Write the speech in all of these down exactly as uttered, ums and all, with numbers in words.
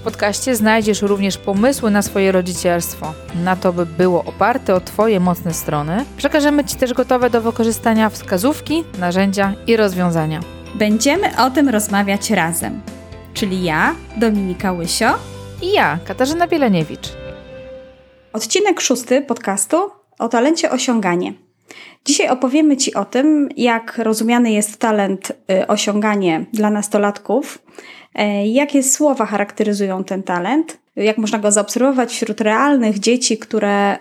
W podcaście znajdziesz również pomysły na swoje rodzicielstwo, na to, by było oparte o Twoje mocne strony. Przekażemy Ci też gotowe do wykorzystania wskazówki, narzędzia i rozwiązania. Będziemy o tym rozmawiać razem, czyli ja, Dominika Łysio i ja, Katarzyna Bieleniewicz. Odcinek szósty podcastu o talencie osiąganie. Dzisiaj opowiemy Ci o tym, jak rozumiany jest talent y, osiąganie dla nastolatków, y, jakie słowa charakteryzują ten talent, jak można go zaobserwować wśród realnych dzieci, które,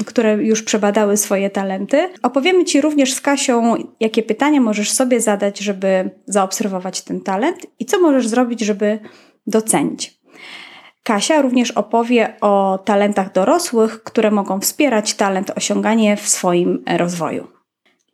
y, które już przebadały swoje talenty. Opowiemy Ci również z Kasią, jakie pytania możesz sobie zadać, żeby zaobserwować ten talent i co możesz zrobić, żeby docenić. Kasia również opowie o talentach dorosłych, które mogą wspierać talent osiąganie w swoim rozwoju.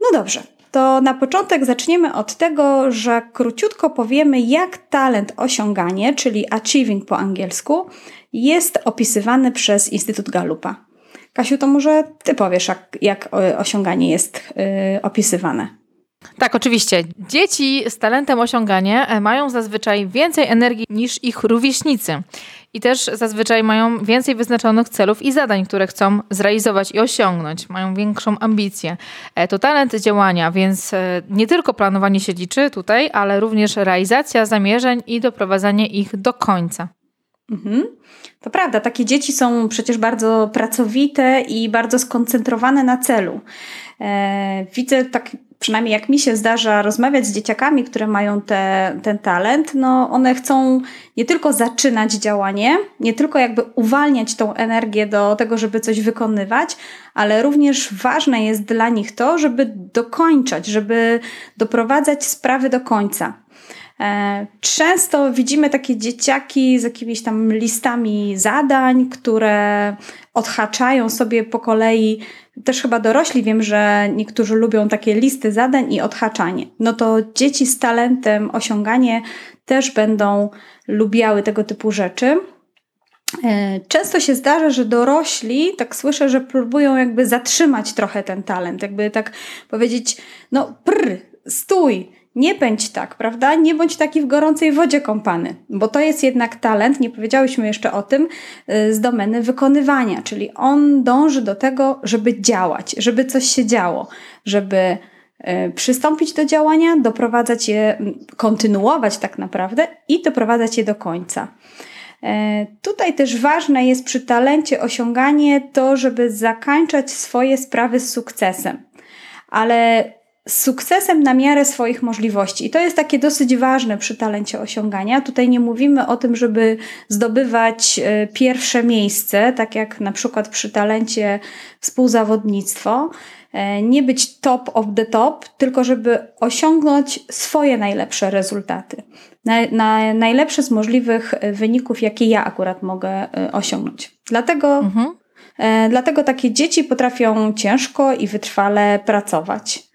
No dobrze, to na początek zaczniemy od tego, że króciutko powiemy, jak talent osiąganie, czyli achieving po angielsku, jest opisywany przez Instytut Gallupa. Kasiu, to może Ty powiesz, jak, jak osiąganie jest yy, opisywane. Tak, oczywiście. Dzieci z talentem osiąganie mają zazwyczaj więcej energii niż ich rówieśnicy i też zazwyczaj mają więcej wyznaczonych celów i zadań, które chcą zrealizować i osiągnąć. Mają większą ambicję. To talent działania, więc nie tylko planowanie się liczy tutaj, ale również realizacja zamierzeń i doprowadzanie ich do końca. Mhm. To prawda, takie dzieci są przecież bardzo pracowite i bardzo skoncentrowane na celu. Eee, widzę tak... Przynajmniej jak mi się zdarza rozmawiać z dzieciakami, które mają te, ten talent, no one chcą nie tylko zaczynać działanie, nie tylko jakby uwalniać tą energię do tego, żeby coś wykonywać, ale również ważne jest dla nich to, żeby dokończać, żeby doprowadzać sprawy do końca. Często widzimy takie dzieciaki z jakimiś tam listami zadań, które odhaczają sobie po kolei, też chyba dorośli, wiem, że niektórzy lubią takie listy zadań i odhaczanie. No to dzieci z talentem osiąganie też będą lubiały tego typu rzeczy. Często się zdarza, że dorośli, tak słyszę, że próbują jakby zatrzymać trochę ten talent, jakby tak powiedzieć, no prr, stój. Nie pędź tak, prawda? Nie bądź taki w gorącej wodzie kąpany, bo to jest jednak talent, nie powiedziałyśmy jeszcze o tym, z domeny wykonywania, czyli on dąży do tego, żeby działać, żeby coś się działo, żeby przystąpić do działania, doprowadzać je, kontynuować tak naprawdę i doprowadzać je do końca. Tutaj też ważne jest przy talencie osiąganie to, żeby zakańczać swoje sprawy z sukcesem, ale z sukcesem na miarę swoich możliwości. I to jest takie dosyć ważne przy talencie osiągania. Tutaj nie mówimy o tym, żeby zdobywać pierwsze miejsce, tak jak na przykład przy talencie współzawodnictwo. Nie być top of the top, tylko żeby osiągnąć swoje najlepsze rezultaty. Na, na najlepsze z możliwych wyników, jakie ja akurat mogę osiągnąć. Dlatego, mhm. dlatego takie dzieci potrafią ciężko i wytrwale pracować.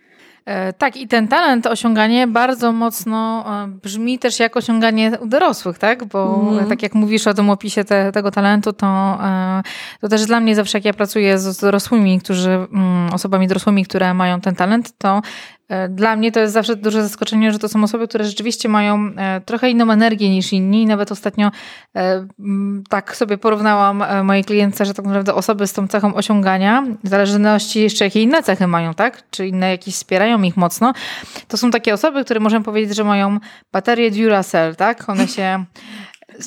Tak, i ten talent osiąganie bardzo mocno brzmi też jak osiąganie u dorosłych, tak? Bo mm. tak jak mówisz o tym opisie te, tego talentu, to, to też dla mnie zawsze jak ja pracuję z dorosłymi, którzy, osobami dorosłymi, które mają ten talent, to dla mnie to jest zawsze duże zaskoczenie, że to są osoby, które rzeczywiście mają trochę inną energię niż inni. Nawet ostatnio tak sobie porównałam mojej klientce, że tak naprawdę osoby z tą cechą osiągania, w zależności jeszcze jakie inne cechy mają, tak? Czy inne jakieś wspierają ich mocno. To są takie osoby, które możemy powiedzieć, że mają baterię Duracell, tak? One się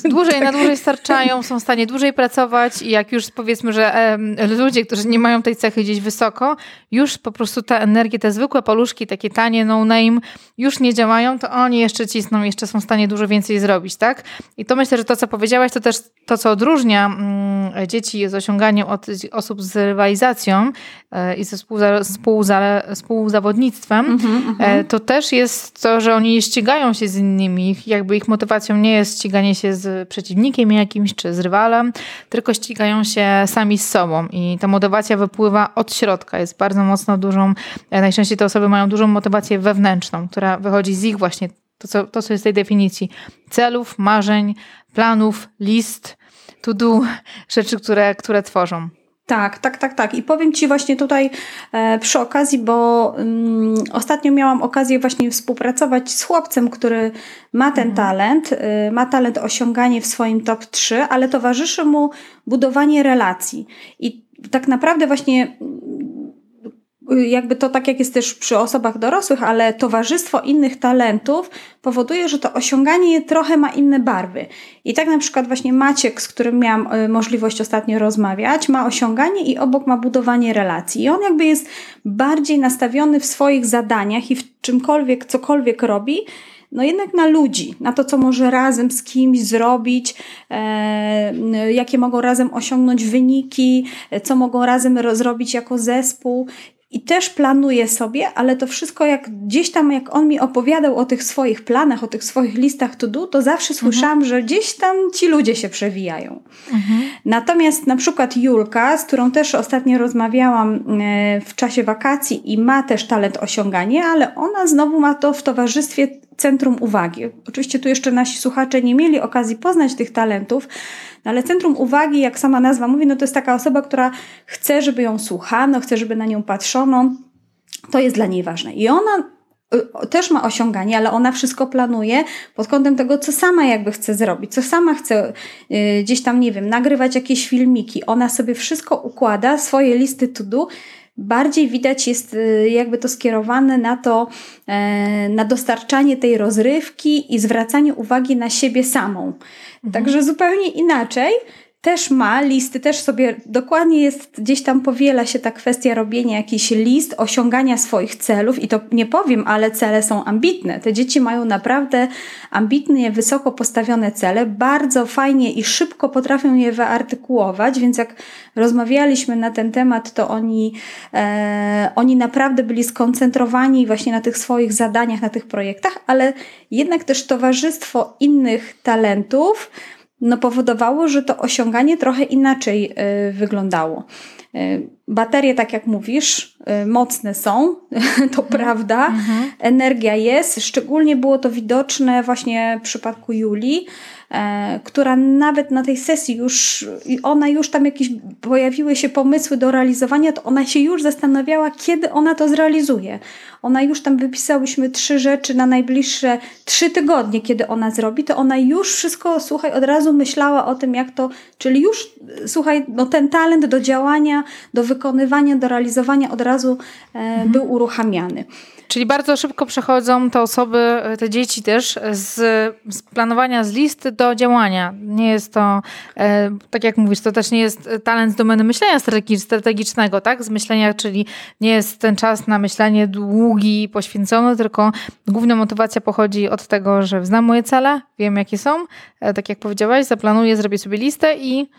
dłużej tak. na dłużej starczają, są w stanie dłużej pracować i jak już powiedzmy, że e, ludzie, którzy nie mają tej cechy gdzieś wysoko, już po prostu ta energia, te zwykłe paluszki, takie tanie no name, już nie działają, to oni jeszcze cisną, jeszcze są w stanie dużo więcej zrobić, tak? I to myślę, że to, co powiedziałaś, to też to, co odróżnia mm, dzieci z osiąganiem od osób z rywalizacją e, i ze współza, współza, współzawodnictwem, mm-hmm, e, to też jest to, że oni nie ścigają się z innymi, jakby ich motywacją nie jest ściganie się z z przeciwnikiem jakimś, czy z rywalem, tylko ścigają się sami z sobą i ta motywacja wypływa od środka, jest bardzo mocno dużą, najczęściej te osoby mają dużą motywację wewnętrzną, która wychodzi z ich właśnie, to co, to, co jest w tej definicji, celów, marzeń, planów, list, to do, rzeczy, które, które tworzą. Tak, tak, tak, tak. I powiem Ci właśnie tutaj e, przy okazji, bo mm, ostatnio miałam okazję właśnie współpracować z chłopcem, który ma ten mhm. talent, y, ma talent osiąganie w swoim top trzy, ale towarzyszy mu budowanie relacji. I tak naprawdę właśnie jakby to tak jak jest też przy osobach dorosłych, ale towarzystwo innych talentów powoduje, że to osiąganie trochę ma inne barwy. I tak na przykład właśnie Maciek, z którym miałam możliwość ostatnio rozmawiać, ma osiąganie i obok ma budowanie relacji. I on jakby jest bardziej nastawiony w swoich zadaniach i w czymkolwiek, cokolwiek robi, no jednak na ludzi, na to, co może razem z kimś zrobić, e, jakie mogą razem osiągnąć wyniki, co mogą razem zrobić jako zespół. I też planuję sobie, ale to wszystko jak gdzieś tam, jak on mi opowiadał o tych swoich planach, o tych swoich listach to do, to zawsze słyszałam, mhm. że gdzieś tam ci ludzie się przewijają. Mhm. Natomiast na przykład Julka, z którą też ostatnio rozmawiałam w czasie wakacji i ma też talent osiąganie, ale ona znowu ma to w towarzystwie centrum uwagi. Oczywiście tu jeszcze nasi słuchacze nie mieli okazji poznać tych talentów, no ale centrum uwagi, jak sama nazwa mówi, no to jest taka osoba, która chce, żeby ją słuchano, chce, żeby na nią patrzono. To jest dla niej ważne. I ona też ma osiąganie, ale ona wszystko planuje pod kątem tego, co sama jakby chce zrobić, co sama chce yy, gdzieś tam, nie wiem, nagrywać jakieś filmiki. Ona sobie wszystko układa, swoje listy to do. Bardziej widać jest jakby to skierowane na to, na dostarczanie tej rozrywki i zwracanie uwagi na siebie samą. Mhm. Także zupełnie inaczej też ma listy, też sobie dokładnie jest, gdzieś tam powiela się ta kwestia robienia jakiś list, osiągania swoich celów i to nie powiem, ale cele są ambitne. Te dzieci mają naprawdę ambitne, wysoko postawione cele, bardzo fajnie i szybko potrafią je wyartykułować, więc jak rozmawialiśmy na ten temat, to oni, e, oni naprawdę byli skoncentrowani właśnie na tych swoich zadaniach, na tych projektach, ale jednak też towarzystwo innych talentów no powodowało, że to osiąganie trochę inaczej y, wyglądało. Y, baterie, tak jak mówisz, y, mocne są, to prawda, mm-hmm. energia jest, szczególnie było to widoczne właśnie w przypadku Julii, y, która nawet na tej sesji już, ona już tam jakieś pojawiły się pomysły do realizowania, to ona się już zastanawiała, kiedy ona to zrealizuje. Ona już tam wypisałyśmy trzy rzeczy na najbliższe trzy tygodnie, kiedy ona zrobi, to ona już wszystko, słuchaj, od razu myślała o tym, jak to, czyli już, słuchaj, no ten talent do działania, do wykonywania, do realizowania od razu e, mhm. był uruchamiany. Czyli bardzo szybko przechodzą te osoby, te dzieci też z, z planowania z listy do działania. Nie jest to, e, tak jak mówisz, to też nie jest talent z domeny myślenia strategicznego, tak? Z myślenia, czyli nie jest ten czas na myślenie długi, poświęcony, tylko główna motywacja pochodzi od tego, że znam moje cele, wiem jakie są, e, tak jak powiedziałaś, zaplanuję, zrobię sobie listę i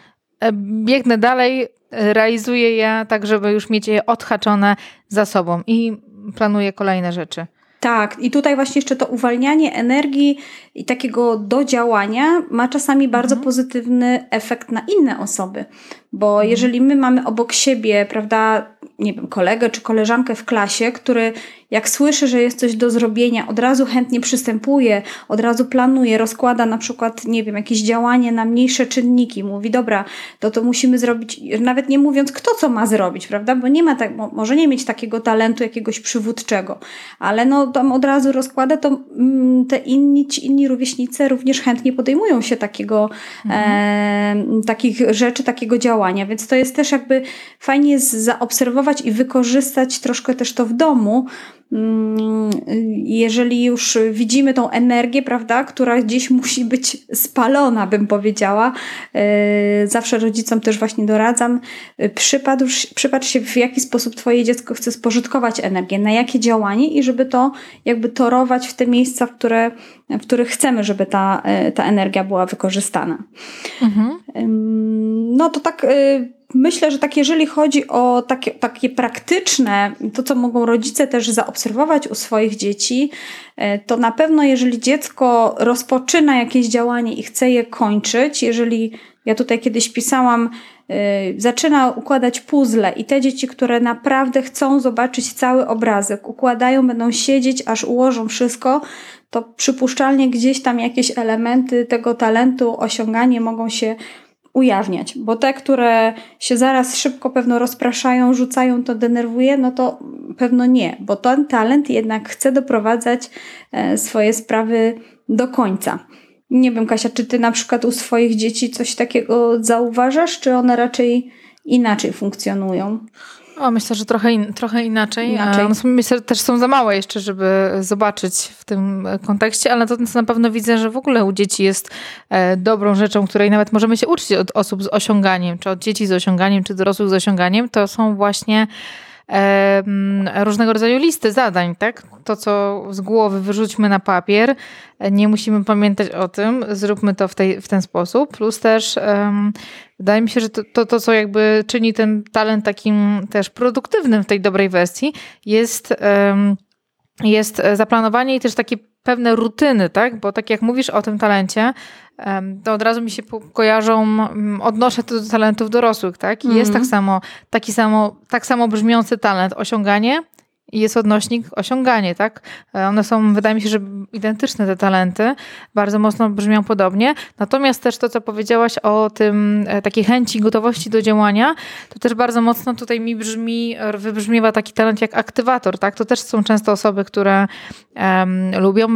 e, biegnę dalej, e, realizuję je tak, żeby już mieć je odhaczone za sobą. I planuje kolejne rzeczy. Tak, i tutaj właśnie jeszcze to uwalnianie energii i takiego dodziałania ma czasami bardzo mhm. pozytywny efekt na inne osoby, bo mhm. jeżeli my mamy obok siebie, prawda, nie wiem, kolegę czy koleżankę w klasie, który jak słyszy, że jest coś do zrobienia, od razu chętnie przystępuje, od razu planuje, rozkłada na przykład, nie wiem, jakieś działanie na mniejsze czynniki, mówi, dobra, to to musimy zrobić, nawet nie mówiąc, kto co ma zrobić, prawda, bo nie ma tak, może nie mieć takiego talentu jakiegoś przywódczego, ale no tam od razu rozkłada, to te inni, ci inni rówieśnicy również chętnie podejmują się takiego, mhm. e, takich rzeczy, takiego działania, więc to jest też jakby fajnie zaobserwować i wykorzystać troszkę też to w domu, jeżeli już widzimy tą energię, prawda, która gdzieś musi być spalona, bym powiedziała. Zawsze rodzicom też właśnie doradzam, przypatrz, przypatrz się, w jaki sposób twoje dziecko chce spożytkować energię, na jakie działanie i żeby to jakby torować w te miejsca, w które w których chcemy, żeby ta, ta energia była wykorzystana. Mhm. No to tak myślę, że tak jeżeli chodzi o takie, takie praktyczne, to co mogą rodzice też zaobserwować u swoich dzieci, to na pewno jeżeli dziecko rozpoczyna jakieś działanie i chce je kończyć, jeżeli ja tutaj kiedyś pisałam, zaczyna układać puzzle i te dzieci, które naprawdę chcą zobaczyć cały obrazek, układają, będą siedzieć, aż ułożą wszystko, to przypuszczalnie gdzieś tam jakieś elementy tego talentu, osiąganie mogą się ujawniać, bo te, które się zaraz szybko pewno rozpraszają, rzucają, to denerwuje, no to pewno nie, bo ten talent jednak chce doprowadzać swoje sprawy do końca. Nie wiem, Kasia, czy ty na przykład u swoich dzieci coś takiego zauważasz, czy one raczej inaczej funkcjonują? O, myślę, że trochę, in, trochę inaczej. inaczej. No, myślę, że też są za małe jeszcze, żeby zobaczyć w tym kontekście, ale to co na pewno widzę, że w ogóle u dzieci jest dobrą rzeczą, której nawet możemy się uczyć od osób z osiąganiem, czy od dzieci z osiąganiem, czy dorosłych z osiąganiem, to są właśnie różnego rodzaju listy zadań, tak? To, co z głowy wyrzućmy na papier, nie musimy pamiętać o tym, zróbmy to w, tej, w ten sposób, plus też um, wydaje mi się, że to, to, to, co jakby czyni ten talent takim też produktywnym w tej dobrej wersji, jest, um, jest zaplanowanie i też takie pewne rutyny, tak? Bo tak jak mówisz o tym talencie, to od razu mi się kojarzą, odnoszę to do talentów dorosłych, tak? I mm-hmm. jest tak samo, taki samo, tak samo brzmiący talent, osiąganie i jest odnośnik osiąganie, tak? One są, wydaje mi się, że identyczne te talenty, bardzo mocno brzmią podobnie, natomiast też to, co powiedziałaś o tym, takiej chęci, gotowości do działania, to też bardzo mocno tutaj mi brzmi, wybrzmiewa taki talent jak aktywator, tak? To też są często osoby, które um, lubią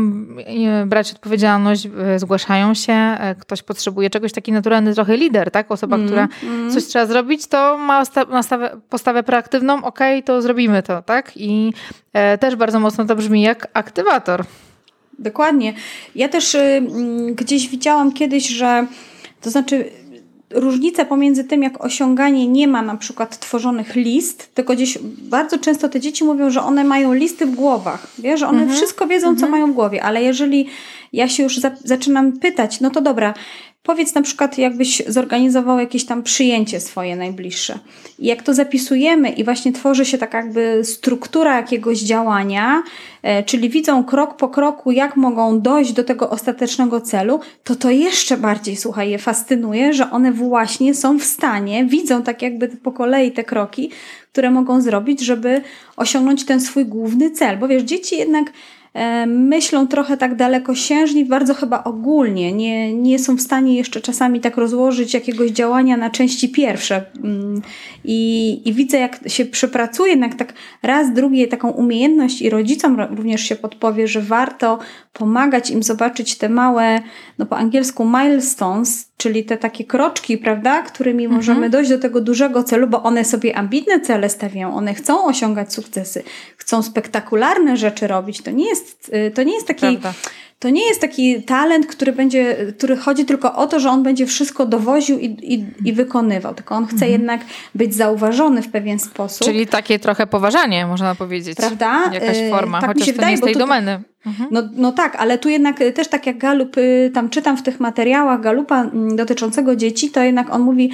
brać odpowiedzialność, zgłaszają się, ktoś potrzebuje czegoś, taki naturalny trochę lider, tak? Osoba, mm, która mm. coś trzeba zrobić, to ma nastawę, postawę proaktywną, okej, okay, to zrobimy to, tak? I I też bardzo mocno to brzmi jak aktywator. Dokładnie. Ja też y, gdzieś widziałam kiedyś, że to znaczy różnica pomiędzy tym, jak osiąganie nie ma na przykład tworzonych list, tylko gdzieś bardzo często te dzieci mówią, że one mają listy w głowach, wie? Że one mhm. wszystko wiedzą, mhm. co mają w głowie, ale jeżeli ja się już za- zaczynam pytać, no to dobra, powiedz na przykład, jakbyś zorganizował jakieś tam przyjęcie swoje najbliższe. I jak to zapisujemy i właśnie tworzy się taka jakby struktura jakiegoś działania, e, czyli widzą krok po kroku, jak mogą dojść do tego ostatecznego celu, to to jeszcze bardziej, słuchaj, je fascynuje, że one właśnie są w stanie, widzą tak jakby po kolei te kroki, które mogą zrobić, żeby osiągnąć ten swój główny cel. Bo wiesz, dzieci jednak myślą trochę tak dalekosiężni, bardzo chyba ogólnie. Nie, nie są w stanie jeszcze czasami tak rozłożyć jakiegoś działania na części pierwsze. I, i widzę, jak się przepracuje jednak tak raz, drugi taką umiejętność i rodzicom również się podpowie, że warto pomagać im zobaczyć te małe, no po angielsku milestones, czyli te takie kroczki, prawda, którymi mhm. możemy dojść do tego dużego celu, bo one sobie ambitne cele stawiają, one chcą osiągać sukcesy, chcą spektakularne rzeczy robić. To nie jest, to nie jest taki... Prawda. To nie jest taki talent, który będzie, który chodzi tylko o to, że on będzie wszystko dowoził i, i, i wykonywał, tylko on chce mhm. jednak być zauważony w pewien sposób. Czyli takie trochę poważanie, można powiedzieć. Prawda? Jakaś forma, tak, chociaż mi się to wydaje, nie z tej domeny. Mhm. No, no tak, ale tu jednak też tak jak Gallup, tam czytam w tych materiałach Gallupa dotyczącego dzieci, to jednak on mówi,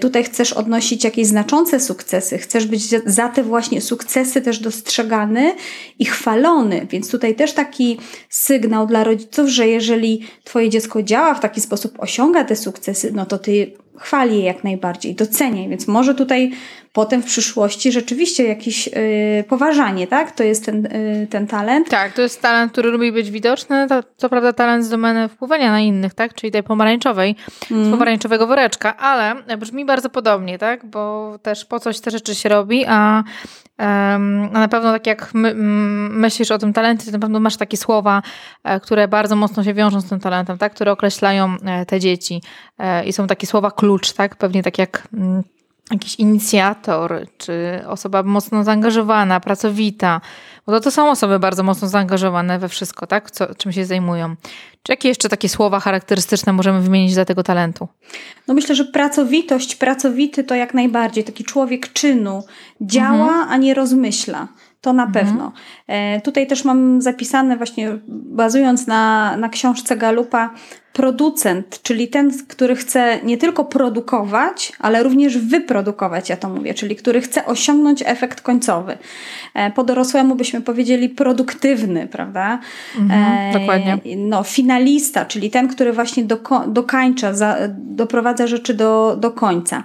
tutaj chcesz odnosić jakieś znaczące sukcesy, chcesz być za te właśnie sukcesy też dostrzegany i chwalony, więc tutaj też taki sygnał dla rodziców, że jeżeli twoje dziecko działa w taki sposób, osiąga te sukcesy, no to ty chwal je jak najbardziej, doceniaj, więc może tutaj potem w przyszłości rzeczywiście jakieś yy, poważanie, tak? To jest ten, yy, ten talent. Tak, to jest talent, który lubi być widoczny, to, co prawda talent z domeny wpływania na innych, tak? Czyli tej pomarańczowej, mm. z pomarańczowego woreczka, ale brzmi bardzo podobnie, tak? Bo też po coś te rzeczy się robi, a, um, a na pewno tak jak my, m, myślisz o tym talencie, to na pewno masz takie słowa, e, które bardzo mocno się wiążą z tym talentem, tak? Które określają e, te dzieci e, i są takie słowa klucz, tak? Pewnie tak jak m, jakiś inicjator, czy osoba mocno zaangażowana, pracowita, bo to, to są osoby bardzo mocno zaangażowane we wszystko, tak? Co, czym się zajmują. Czy jakie jeszcze takie słowa charakterystyczne możemy wymienić dla tego talentu? No myślę, że pracowitość, pracowity to jak najbardziej. Taki człowiek czynu działa, mhm. a nie rozmyśla. To na mhm. pewno. E, tutaj też mam zapisane właśnie, bazując na, na książce Gallupa, producent, czyli ten, który chce nie tylko produkować, ale również wyprodukować, ja to mówię, czyli który chce osiągnąć efekt końcowy. E, po dorosłemu byśmy powiedzieli produktywny, prawda? Mhm, e, dokładnie. No, finalista, czyli ten, który właśnie doko- dokańcza, za, doprowadza rzeczy do, do końca.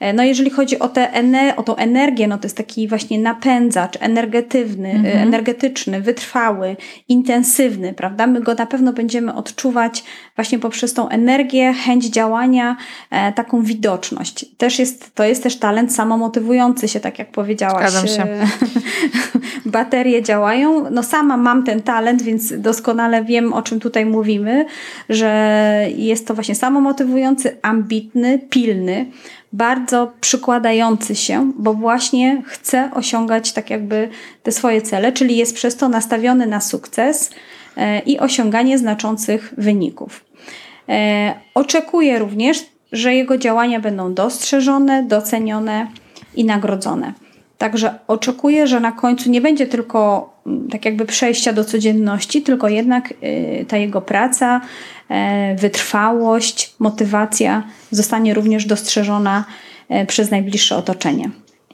E, no jeżeli chodzi o, te ener- o tą energię, no to jest taki właśnie napędzacz, energetywny, mhm. energetyczny, wytrwały, intensywny, prawda? My go na pewno będziemy odczuwać właśnie poprzez tą energię, chęć działania, e, taką widoczność. Też jest, to jest też talent samomotywujący się, tak jak powiedziałaś. Zgadzam się. Baterie działają. No sama mam ten talent, więc doskonale wiem, o czym tutaj mówimy, że jest to właśnie samomotywujący, ambitny, pilny, bardzo przykładający się, bo właśnie chce osiągać tak jakby te swoje cele, czyli jest przez to nastawiony na sukces e, i osiąganie znaczących wyników. Oczekuje również, że jego działania będą dostrzeżone, docenione i nagrodzone. Także oczekuje, że na końcu nie będzie tylko tak jakby przejścia do codzienności, tylko jednak ta jego praca, wytrwałość, motywacja zostanie również dostrzeżona przez najbliższe otoczenie.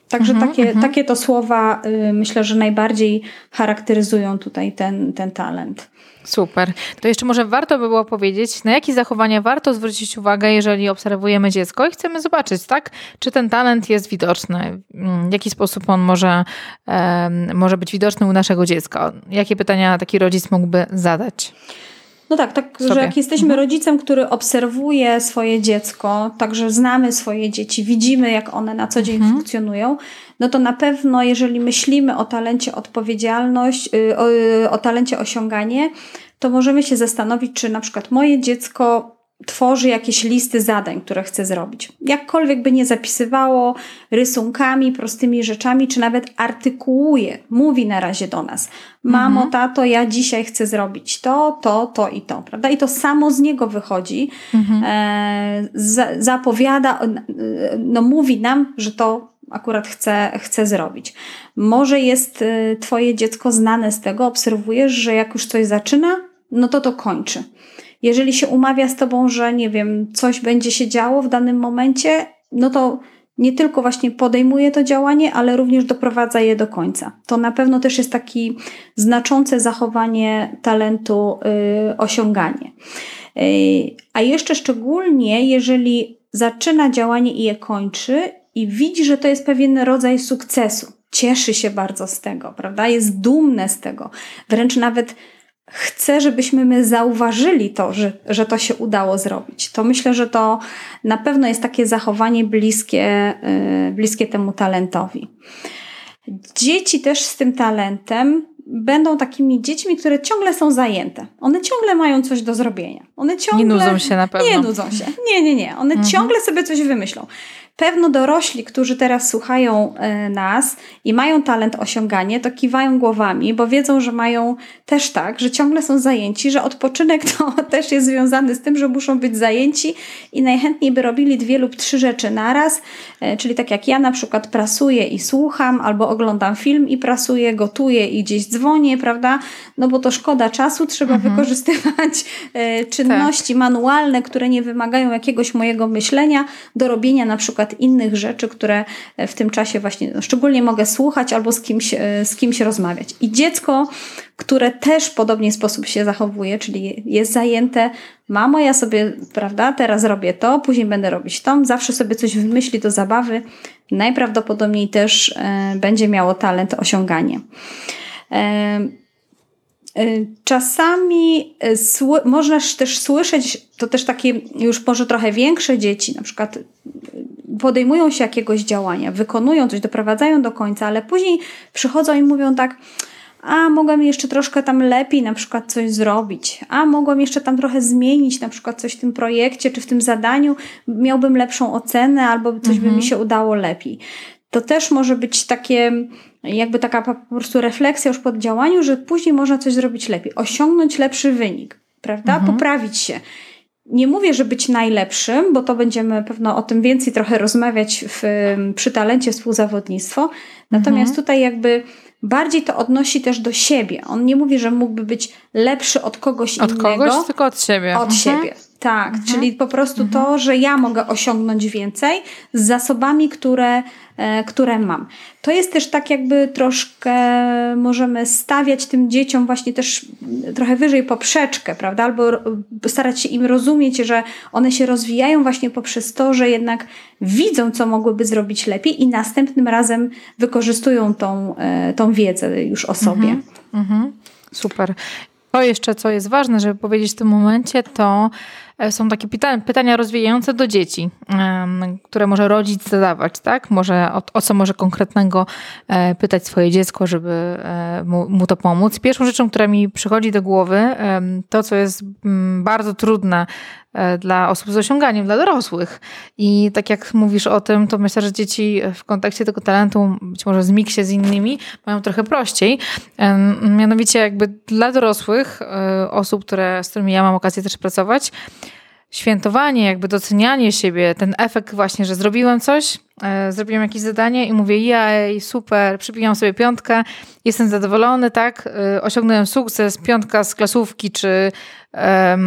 Także mhm, takie, m- takie to słowa, myślę, że najbardziej charakteryzują tutaj ten, ten talent. Super. To jeszcze może warto by było powiedzieć, na jakie zachowania warto zwrócić uwagę, jeżeli obserwujemy dziecko i chcemy zobaczyć, tak? Czy ten talent jest widoczny? W jaki sposób on może, um, może być widoczny u naszego dziecka? Jakie pytania taki rodzic mógłby zadać? No tak, tak sobie. Że jak jesteśmy mhm. rodzicem, który obserwuje swoje dziecko, także znamy swoje dzieci, widzimy jak one na co dzień mhm. funkcjonują, no to na pewno jeżeli myślimy o talencie odpowiedzialność, o, o talencie osiąganie, to możemy się zastanowić, czy na przykład moje dziecko tworzy jakieś listy zadań, które chce zrobić. Jakkolwiek by nie zapisywało, rysunkami, prostymi rzeczami, czy nawet artykułuje, mówi na razie do nas. Mamo, mhm. tato, ja dzisiaj chcę zrobić to, to, to i to, prawda? I to samo z niego wychodzi, mhm. e, za, zapowiada, no mówi nam, że to akurat chce, chce zrobić. Może jest y, twoje dziecko znane z tego, obserwujesz, że jak już coś zaczyna, no to to kończy. Jeżeli się umawia z tobą, że nie wiem, coś będzie się działo w danym momencie, no to nie tylko właśnie podejmuje to działanie, ale również doprowadza je do końca. To na pewno też jest takie znaczące zachowanie talentu, yy, osiąganie. Yy, a jeszcze szczególnie, jeżeli zaczyna działanie i je kończy i widzi, że to jest pewien rodzaj sukcesu. Cieszy się bardzo z tego, prawda? Jest dumne z tego. Wręcz nawet chcę, żebyśmy my zauważyli to, że, że to się udało zrobić. To myślę, że to na pewno jest takie zachowanie bliskie, yy, bliskie temu talentowi. Dzieci też z tym talentem będą takimi dziećmi, które ciągle są zajęte. One ciągle mają coś do zrobienia. One ciągle nie nudzą się na pewno. Nie nudzą się. Nie, nie, nie. One mhm. ciągle sobie coś wymyślą. Pewno dorośli, którzy teraz słuchają nas i mają talent osiąganie, to kiwają głowami, bo wiedzą, że mają też tak, że ciągle są zajęci, że odpoczynek to też jest związany z tym, że muszą być zajęci i najchętniej by robili dwie lub trzy rzeczy naraz, czyli tak jak ja na przykład prasuję i słucham, albo oglądam film i prasuję, gotuję i gdzieś dzwonię, prawda? No bo to szkoda czasu, trzeba mhm. wykorzystywać czynności tak. manualne, które nie wymagają jakiegoś mojego myślenia, do robienia na przykład innych rzeczy, które w tym czasie właśnie no, szczególnie mogę słuchać albo z kimś, z kimś rozmawiać. I dziecko, które też w podobny sposób się zachowuje, czyli jest zajęte, mamo, ja sobie, prawda, teraz robię to, później będę robić to, zawsze sobie coś wymyśli do zabawy, najprawdopodobniej też e, będzie miało talent osiąganie. E, e, czasami sły- można też słyszeć, to też takie już może trochę większe dzieci, na przykład podejmują się jakiegoś działania, wykonują coś, doprowadzają do końca, ale później przychodzą i mówią tak, a mogłam jeszcze troszkę tam lepiej na przykład coś zrobić, a mogłam jeszcze tam trochę zmienić na przykład coś w tym projekcie czy w tym zadaniu, miałbym lepszą ocenę albo coś mhm. by mi się udało lepiej. To też może być takie, jakby taka po prostu refleksja już po działaniu, że później można coś zrobić lepiej, osiągnąć lepszy wynik, prawda? Mhm. Poprawić się. Nie mówię, że być najlepszym, bo to będziemy pewno o tym więcej trochę rozmawiać w, przy talencie współzawodnictwo. Natomiast mhm. tutaj jakby bardziej to odnosi też do siebie. On nie mówi, że mógłby być lepszy od kogoś od innego. Od kogoś, tylko od siebie. Od mhm. siebie, tak. Mhm. Czyli po prostu mhm. to, że ja mogę osiągnąć więcej z zasobami, które, e, które mam. To jest też tak jakby troszkę możemy stawiać tym dzieciom właśnie też trochę wyżej poprzeczkę, prawda? Albo starać się im rozumieć, że one się rozwijają właśnie poprzez to, że jednak widzą, co mogłyby zrobić lepiej i następnym razem wykorzystują tą, tą wiedzę już o sobie. Mhm, mhm. Super. To jeszcze, co jest ważne, żeby powiedzieć w tym momencie, to są takie pyta- pytania rozwijające do dzieci, um, które może rodzic zadawać, tak? Może o, o co może konkretnego e, pytać swoje dziecko, żeby e, mu, mu to pomóc. Pierwszą rzeczą, która mi przychodzi do głowy, e, to co jest m, bardzo trudne e, dla osób z osiąganiem, dla dorosłych. I tak jak mówisz o tym, to myślę, że dzieci w kontekście tego talentu, być może w miksie z innymi, mają trochę prościej. E, mianowicie jakby dla dorosłych e, osób, które, z którymi ja mam okazję też pracować, świętowanie, jakby docenianie siebie, ten efekt właśnie, że zrobiłem coś, e, zrobiłem jakieś zadanie i mówię jej, super, przypinam sobie piątkę, jestem zadowolony, tak, e, osiągnąłem sukces, piątka z klasówki, czy e,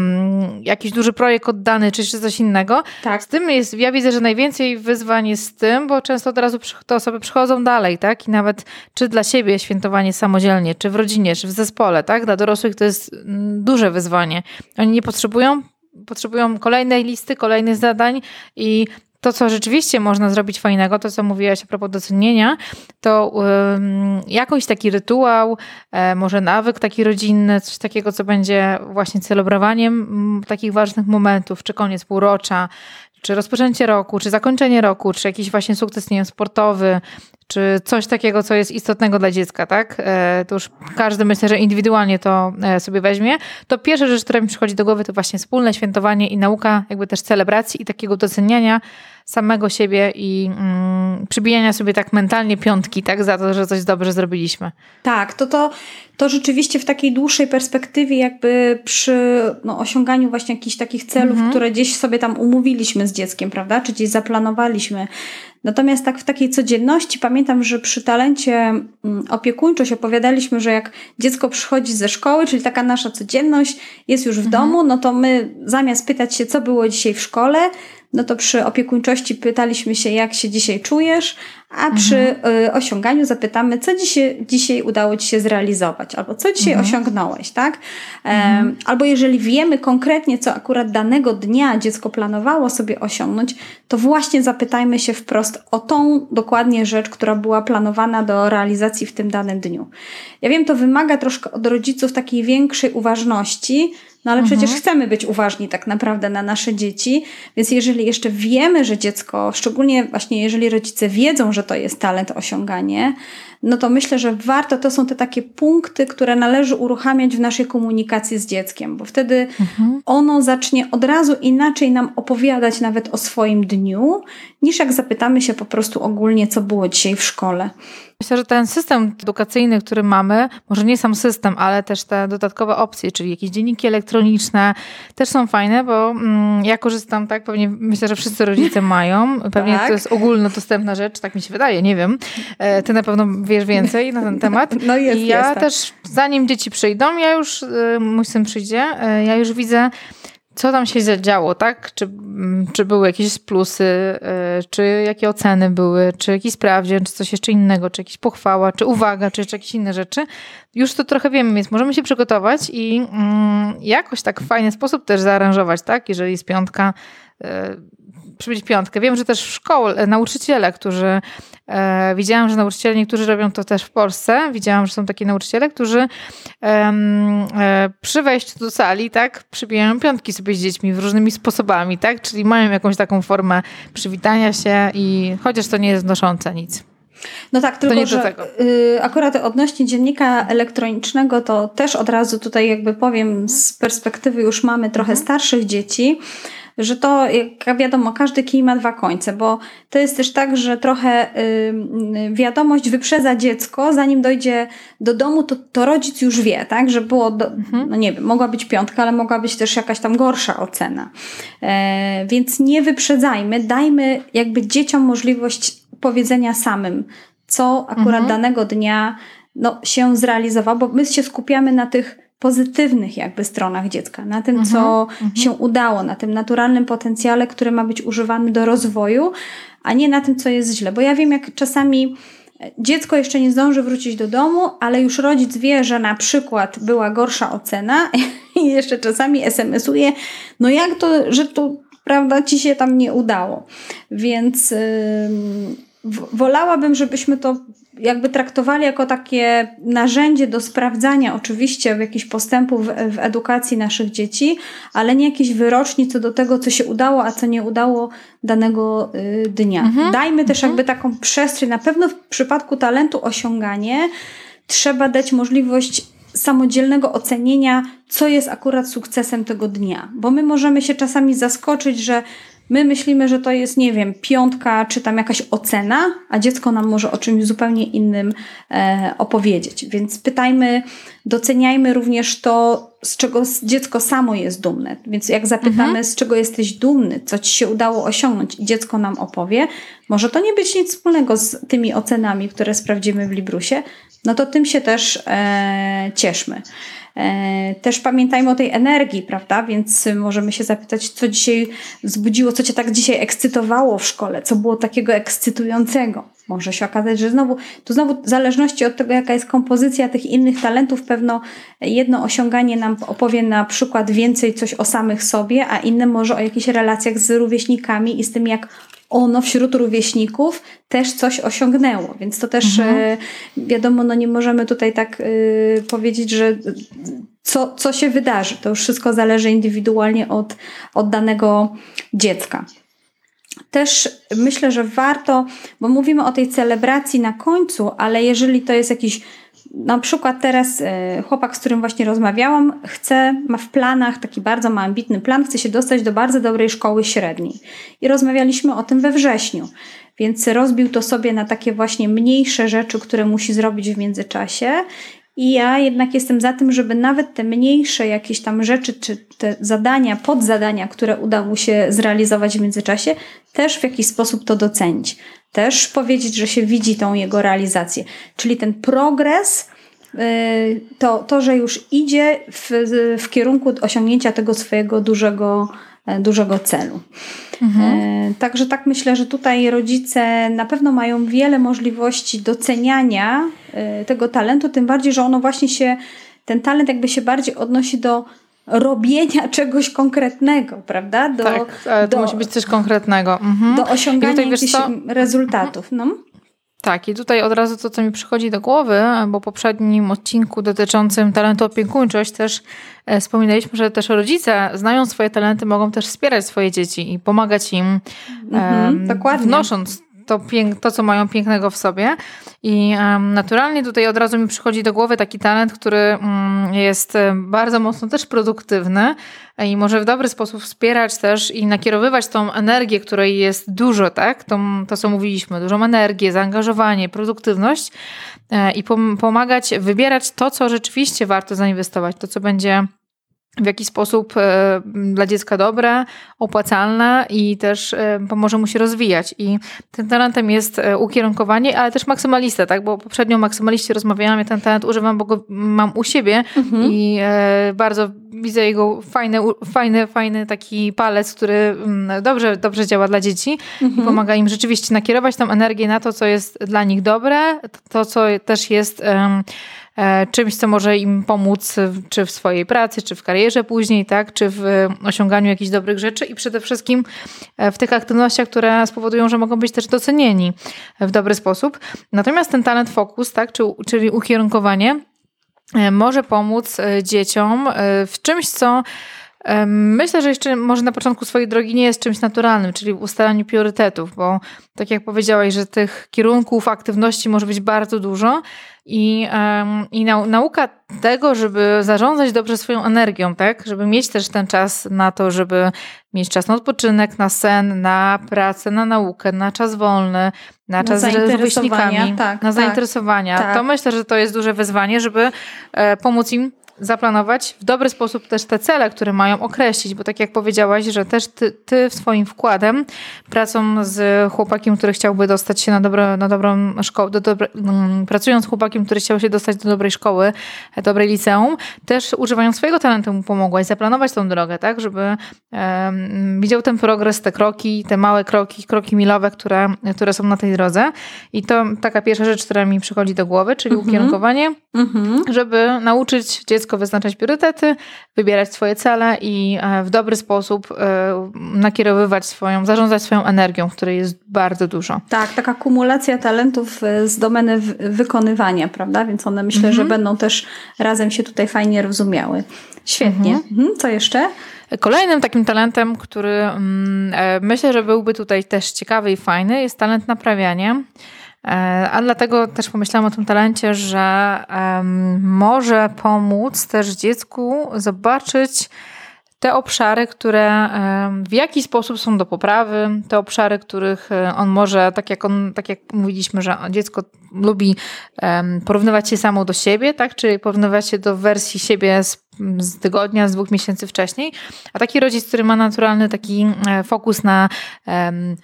jakiś duży projekt oddany, czy jeszcze coś innego. Tak. Z tym jest, ja widzę, że najwięcej wyzwań jest z tym, bo często od razu te osoby przychodzą dalej, tak, i nawet czy dla siebie świętowanie samodzielnie, czy w rodzinie, czy w zespole, tak, dla dorosłych to jest duże wyzwanie. Oni nie potrzebują Potrzebują kolejnej listy, kolejnych zadań i to, co rzeczywiście można zrobić fajnego, to co mówiłaś a propos docenienia, to um, jakoś taki rytuał, e, może nawyk taki rodzinny, coś takiego, co będzie właśnie celebrowaniem m, takich ważnych momentów, czy koniec półrocza, czy rozpoczęcie roku, czy zakończenie roku, czy jakiś właśnie sukces, nie wiem, sportowy, czy coś takiego, co jest istotnego dla dziecka, tak? E, to już każdy myślę, że indywidualnie to e, sobie weźmie. To pierwsza rzecz, która mi przychodzi do głowy, to właśnie wspólne świętowanie i nauka jakby też celebracji i takiego doceniania samego siebie i mm, przybijania sobie tak mentalnie piątki, tak, za to, że coś dobrze zrobiliśmy. Tak, to to, to rzeczywiście w takiej dłuższej perspektywie jakby przy no, osiąganiu właśnie jakichś takich celów, mm-hmm. które gdzieś sobie tam umówiliśmy z dzieckiem, prawda, czy gdzieś zaplanowaliśmy. Natomiast tak w takiej codzienności pamiętam, że przy talencie opiekuńczość opowiadaliśmy, że jak dziecko przychodzi ze szkoły, czyli taka nasza codzienność jest już w mhm. domu, no to my zamiast pytać się, co było dzisiaj w szkole, no to przy opiekuńczości pytaliśmy się, jak się dzisiaj czujesz, a przy mhm. y, osiąganiu zapytamy, co dzisiaj, dzisiaj udało ci się zrealizować, albo co dzisiaj mhm. osiągnąłeś, tak? Mhm. Um, albo jeżeli wiemy konkretnie, co akurat danego dnia dziecko planowało sobie osiągnąć, to właśnie zapytajmy się wprost o tą dokładnie rzecz, która była planowana do realizacji w tym danym dniu. Ja wiem, to wymaga troszkę od rodziców takiej większej uważności, no ale przecież mhm. chcemy być uważni tak naprawdę na nasze dzieci, więc jeżeli jeszcze wiemy, że dziecko, szczególnie właśnie jeżeli rodzice wiedzą, że to jest talent, osiąganie, no to myślę, że warto, to są te takie punkty, które należy uruchamiać w naszej komunikacji z dzieckiem, bo wtedy mhm. ono zacznie od razu inaczej nam opowiadać nawet o swoim dniu, niż jak zapytamy się po prostu ogólnie, co było dzisiaj w szkole. Myślę, że ten system edukacyjny, który mamy, może nie sam system, ale też te dodatkowe opcje, czyli jakieś dzienniki elektroniczne też są fajne, bo mm, ja korzystam, tak, pewnie myślę, że wszyscy rodzice mają, pewnie tak. To jest ogólnodostępna rzecz, tak mi się wydaje, nie wiem. E, ty na pewno wiesz więcej na ten temat. No jest, I ja jest, tak. też, zanim dzieci przyjdą, ja już, y, mój syn przyjdzie, y, ja już widzę, co tam się zadziało, tak? Czy, czy były jakieś plusy, czy jakie oceny były, czy jakiś sprawdzian, czy coś jeszcze innego, czy jakaś pochwała, czy uwaga, czy jeszcze jakieś inne rzeczy. Już to trochę wiemy, więc możemy się przygotować i mm, jakoś tak w fajny sposób też zaaranżować, tak? Jeżeli jest piątka, y, przybyć piątkę. Wiem, że też w szkole nauczyciele, którzy... E, widziałam, że nauczyciele, niektórzy robią to też w Polsce, widziałam, że są takie nauczyciele, którzy em, e, przy wejściu do sali, tak, przybijają piątki sobie z dziećmi różnymi sposobami, tak, czyli mają jakąś taką formę przywitania się i chociaż to nie jest wnoszące nic. No tak, tylko że y, akurat odnośnie dziennika elektronicznego to też od razu tutaj jakby powiem z perspektywy już mamy trochę mhm. starszych dzieci, że to, jak wiadomo, każdy kij ma dwa końce, bo to jest też tak, że trochę y, wiadomość wyprzedza dziecko, zanim dojdzie do domu, to, to rodzic już wie, tak, że było, do, mhm. no nie wiem, mogła być piątka, ale mogła być też jakaś tam gorsza ocena. Y, więc nie wyprzedzajmy, dajmy jakby dzieciom możliwość powiedzenia samym, co akurat mhm. danego dnia no, się zrealizował, bo my się skupiamy na tych pozytywnych jakby stronach dziecka, na tym, mhm, co mhm. się udało, na tym naturalnym potencjale, który ma być używany do rozwoju, a nie na tym, co jest źle. Bo ja wiem, jak czasami dziecko jeszcze nie zdąży wrócić do domu, ale już rodzic wie, że na przykład była gorsza ocena i jeszcze czasami es em esuje, no jak to, że to, prawda, ci się tam nie udało. Więc yy, wolałabym, żebyśmy to jakby traktowali jako takie narzędzie do sprawdzania oczywiście jakichś postępów w, w edukacji naszych dzieci, ale nie jakiś wyrocznik co do tego, co się udało, a co nie udało danego y, dnia. Mhm. Dajmy też mhm. jakby taką przestrzeń. Na pewno w przypadku talentu osiąganie trzeba dać możliwość samodzielnego ocenienia, co jest akurat sukcesem tego dnia. Bo my możemy się czasami zaskoczyć, że my myślimy, że to jest, nie wiem, piątka czy tam jakaś ocena, a dziecko nam może o czymś zupełnie innym e, opowiedzieć. Więc pytajmy, doceniajmy również to, z czego dziecko samo jest dumne. Więc jak zapytamy, mhm. z czego jesteś dumny, co ci się udało osiągnąć i dziecko nam opowie, może to nie być nic wspólnego z tymi ocenami, które sprawdzimy w Librusie, no to tym się też e, cieszmy. Też pamiętajmy o tej energii, prawda? Więc możemy się zapytać, co dzisiaj wzbudziło, co cię tak dzisiaj ekscytowało w szkole, co było takiego ekscytującego. Może się okazać, że znowu, tu znowu w zależności od tego, jaka jest kompozycja tych innych talentów, pewno jedno osiąganie nam opowie na przykład więcej coś o samych sobie, a inne może o jakichś relacjach z rówieśnikami i z tym, jak ono wśród rówieśników też coś osiągnęło, więc to też mhm. wiadomo, no nie możemy tutaj tak y, powiedzieć, że co, co się wydarzy. To już wszystko zależy indywidualnie od, od danego dziecka. Też myślę, że warto, bo mówimy o tej celebracji na końcu, ale jeżeli to jest jakiś, na przykład teraz chłopak, z którym właśnie rozmawiałam, chce, ma w planach, taki bardzo ma ambitny plan, chce się dostać do bardzo dobrej szkoły średniej. I rozmawialiśmy o tym we wrześniu, więc rozbił to sobie na takie właśnie mniejsze rzeczy, które musi zrobić w międzyczasie. I ja jednak jestem za tym, żeby nawet te mniejsze jakieś tam rzeczy, czy te zadania, podzadania, które uda mu się zrealizować w międzyczasie, też w jakiś sposób to docenić. Też powiedzieć, że się widzi tą jego realizację. Czyli ten progres, to, to że już idzie w, w kierunku osiągnięcia tego swojego dużego, dużego celu. Mhm. Także tak myślę, że tutaj rodzice na pewno mają wiele możliwości doceniania tego talentu, tym bardziej, że ono właśnie się, ten talent jakby się bardziej odnosi do robienia czegoś konkretnego, prawda? Do, tak, to do, musi być coś konkretnego. Mhm. Do osiągania tutaj, jakichś rezultatów. No. Tak, i tutaj od razu to, co mi przychodzi do głowy, bo w poprzednim odcinku dotyczącym talentu opiekuńczość też wspominaliśmy, że też rodzice znają swoje talenty, mogą też wspierać swoje dzieci i pomagać im, mhm, um, wnosząc to, pięk- to, co mają pięknego w sobie. I um, naturalnie tutaj od razu mi przychodzi do głowy taki talent, który um, jest bardzo mocno też produktywny i może w dobry sposób wspierać też i nakierowywać tą energię, której jest dużo, tak? Tą, to, co mówiliśmy, dużą energię, zaangażowanie, produktywność e, i pom- pomagać wybierać to, co rzeczywiście warto zainwestować, to, co będzie w jaki sposób e, dla dziecka dobre, opłacalne i też e, pomoże mu się rozwijać. I tym talentem jest e, ukierunkowanie, ale też maksymalista, tak? Bo poprzednio o maksymaliście rozmawiałam, ja ten talent używam, bo go mam u siebie mhm. i e, bardzo widzę jego fajny, u, fajny, fajny taki palec, który m, dobrze, dobrze działa dla dzieci mhm. i pomaga im rzeczywiście nakierować tą energię na to, co jest dla nich dobre, to, co też jest Um, czymś, co może im pomóc czy w swojej pracy, czy w karierze później, tak, czy w osiąganiu jakichś dobrych rzeczy i przede wszystkim w tych aktywnościach, które spowodują, że mogą być też docenieni w dobry sposób. Natomiast ten talent fokus, tak, czyli ukierunkowanie, może pomóc dzieciom w czymś, co myślę, że jeszcze może na początku swojej drogi nie jest czymś naturalnym, czyli w ustalaniu priorytetów, bo tak jak powiedziałaś, że tych kierunków aktywności może być bardzo dużo i, i nauka tego, żeby zarządzać dobrze swoją energią, tak, żeby mieć też ten czas na to, żeby mieć czas na odpoczynek, na sen, na pracę, na naukę, na czas wolny, na czas z rówieśnikami, tak, na zainteresowania. Tak. To myślę, że to jest duże wyzwanie, żeby pomóc im zaplanować w dobry sposób też te cele, które mają określić, bo tak jak powiedziałaś, że też ty, ty swoim wkładem, pracą z chłopakiem, który chciałby dostać się na, dobro, na dobrą szkołę, do dobre, pracując z chłopakiem, który chciał się dostać do dobrej szkoły, dobrej liceum, też używając swojego talentu mu pomogłaś zaplanować tą drogę, tak, żeby um, widział ten progres, te kroki, te małe kroki, kroki milowe, które, które są na tej drodze. I to taka pierwsza rzecz, która mi przychodzi do głowy, czyli mm-hmm. ukierunkowanie, mm-hmm. żeby nauczyć dziecko wyznaczać priorytety, wybierać swoje cele i w dobry sposób nakierowywać swoją, zarządzać swoją energią, której jest bardzo dużo. Tak, taka kumulacja talentów z domeny wykonywania, prawda? Więc one myślę, mm-hmm. że będą też razem się tutaj fajnie rozumiały. Świetnie. Mm-hmm. Co jeszcze? Kolejnym takim talentem, który mm, myślę, że byłby tutaj też ciekawy i fajny, jest talent naprawiania. A dlatego też pomyślałam o tym talencie, że um, może pomóc też dziecku zobaczyć te obszary, które um, w jakiś sposób są do poprawy, te obszary, których on może, tak jak, on, tak jak mówiliśmy, że dziecko lubi um, porównywać się samo do siebie, tak, czyli porównywać się do wersji siebie z z tygodnia, z dwóch miesięcy wcześniej. A taki rodzic, który ma naturalny taki fokus na um,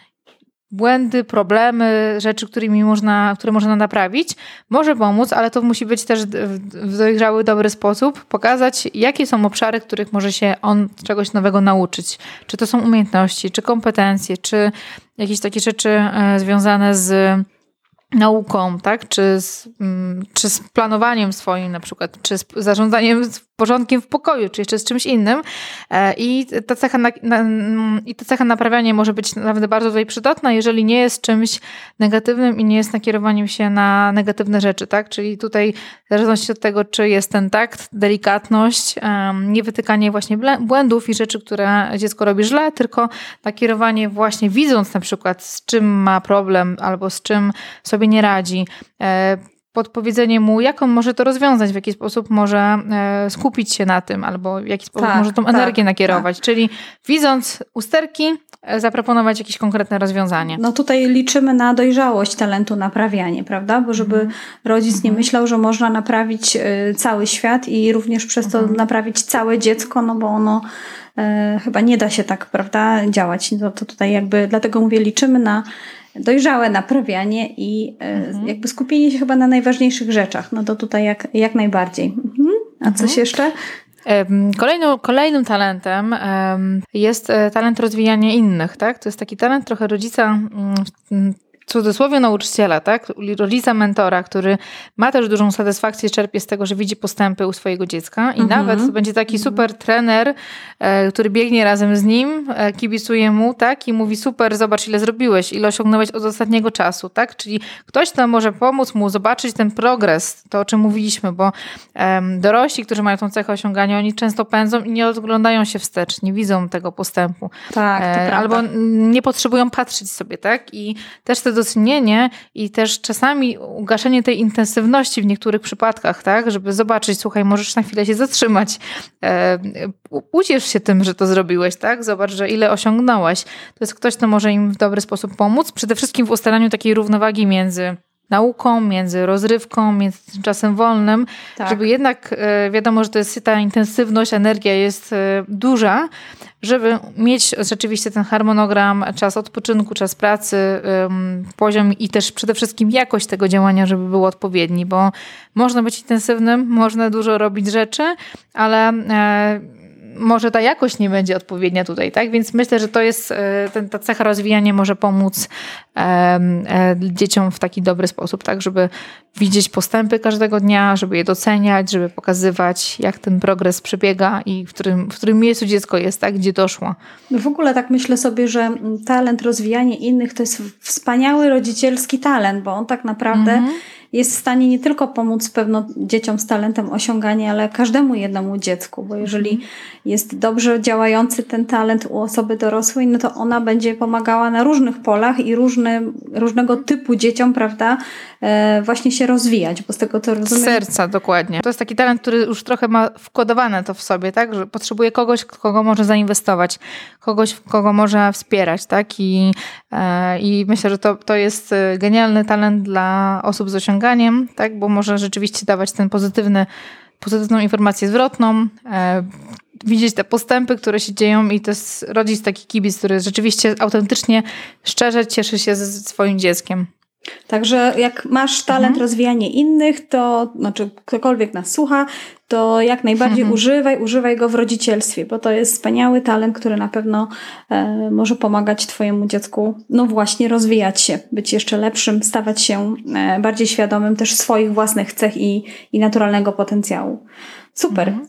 błędy, problemy, rzeczy, którymi można, które można naprawić, może pomóc, ale to musi być też w dojrzały, dobry sposób, pokazać, jakie są obszary, których może się on czegoś nowego nauczyć. Czy to są umiejętności, czy kompetencje, czy jakieś takie rzeczy związane z nauką, tak? Czy z, czy z planowaniem swoim na przykład, czy z zarządzaniem porządkiem w pokoju, czy jeszcze z czymś innym. I ta cecha, na, na, i ta cecha naprawiania może być naprawdę bardzo tutaj przydatna, jeżeli nie jest czymś negatywnym i nie jest nakierowaniem się na negatywne rzeczy, tak? Czyli tutaj w zależności od tego, czy jest ten takt, delikatność, niewytykanie właśnie błędów i rzeczy, które dziecko robi źle, tylko nakierowanie właśnie widząc na przykład, z czym ma problem albo z czym sobie nie radzi, podpowiedzenie mu, jak on może to rozwiązać, w jaki sposób może skupić się na tym, albo w jaki sposób tak, może tą tak, energię nakierować. Tak. Czyli widząc usterki, zaproponować jakieś konkretne rozwiązanie. No tutaj liczymy na dojrzałość talentu naprawiania, prawda? Bo żeby mhm. rodzic nie myślał, że można naprawić cały świat i również przez to mhm. naprawić całe dziecko, no bo ono e, chyba nie da się tak, prawda, działać. No to tutaj jakby, dlatego mówię, liczymy na dojrzałe naprawianie i mhm. jakby skupienie się chyba na najważniejszych rzeczach. No to tutaj jak, jak najbardziej. Mhm. A mhm. coś jeszcze? Kolejną, kolejnym talentem jest talent rozwijania innych, tak? To jest taki talent trochę rodzica, w cudzysłowie nauczyciela, tak? Rodzica mentora, który ma też dużą satysfakcję, czerpie z tego, że widzi postępy u swojego dziecka i mhm. nawet będzie taki super trener, który biegnie razem z nim, kibicuje mu, tak? I mówi super, zobacz ile zrobiłeś, ile osiągnąłeś od ostatniego czasu, tak? Czyli ktoś, kto może pomóc mu zobaczyć ten progres, to o czym mówiliśmy, bo um, dorośli, którzy mają tą cechę osiągania, oni często pędzą i nie oglądają się wstecz, nie widzą tego postępu. Tak, to prawda. Albo nie potrzebują patrzeć sobie, tak? I też te docenienie i też czasami ugaszenie tej intensywności w niektórych przypadkach, tak, żeby zobaczyć, słuchaj, możesz na chwilę się zatrzymać, e, uciesz się tym, że to zrobiłeś, tak, zobacz, że ile osiągnąłeś. To jest ktoś, kto może im w dobry sposób pomóc, przede wszystkim w ustalaniu takiej równowagi między nauką, między rozrywką, między czasem wolnym, tak. Żeby jednak wiadomo, że to jest ta intensywność, energia jest duża, żeby mieć rzeczywiście ten harmonogram, czas odpoczynku, czas pracy, poziom i też przede wszystkim jakość tego działania, żeby był odpowiedni, bo można być intensywnym, można dużo robić rzeczy, ale może ta jakość nie będzie odpowiednia tutaj, tak? Więc myślę, że to jest, ten, ta cecha rozwijania może pomóc um, dzieciom w taki dobry sposób, tak? Żeby widzieć postępy każdego dnia, żeby je doceniać, żeby pokazywać, jak ten progres przebiega i w którym, w którym miejscu dziecko jest, tak? Gdzie doszło. W ogóle tak myślę sobie, że talent rozwijania innych to jest wspaniały rodzicielski talent, bo on tak naprawdę mhm. jest w stanie nie tylko pomóc pewno dzieciom z talentem osiągania, ale każdemu jednemu dziecku, bo jeżeli jest dobrze działający ten talent u osoby dorosłej, no to ona będzie pomagała na różnych polach i różne, różnego typu dzieciom, prawda, e, właśnie się rozwijać, bo z tego to rozumiem. Z serca, dokładnie. To jest taki talent, który już trochę ma wkodowane to w sobie, tak, że potrzebuje kogoś, kogo może zainwestować, kogoś, kogo może wspierać, tak, i, e, i myślę, że to, to jest genialny talent dla osób z osiąganiem, tak, bo może rzeczywiście dawać ten pozytywny pozytywną informację zwrotną, e, widzieć te postępy, które się dzieją i to jest rodzic taki kibic, który rzeczywiście autentycznie, szczerze cieszy się ze swoim dzieckiem. Także jak masz talent mhm. rozwijania innych, to znaczy ktokolwiek nas słucha, to jak najbardziej mhm. używaj, używaj go w rodzicielstwie, bo to jest wspaniały talent, który na pewno e, może pomagać twojemu dziecku, no właśnie, rozwijać się, być jeszcze lepszym, stawać się e, bardziej świadomym też swoich własnych cech i, i naturalnego potencjału. Super. Mhm.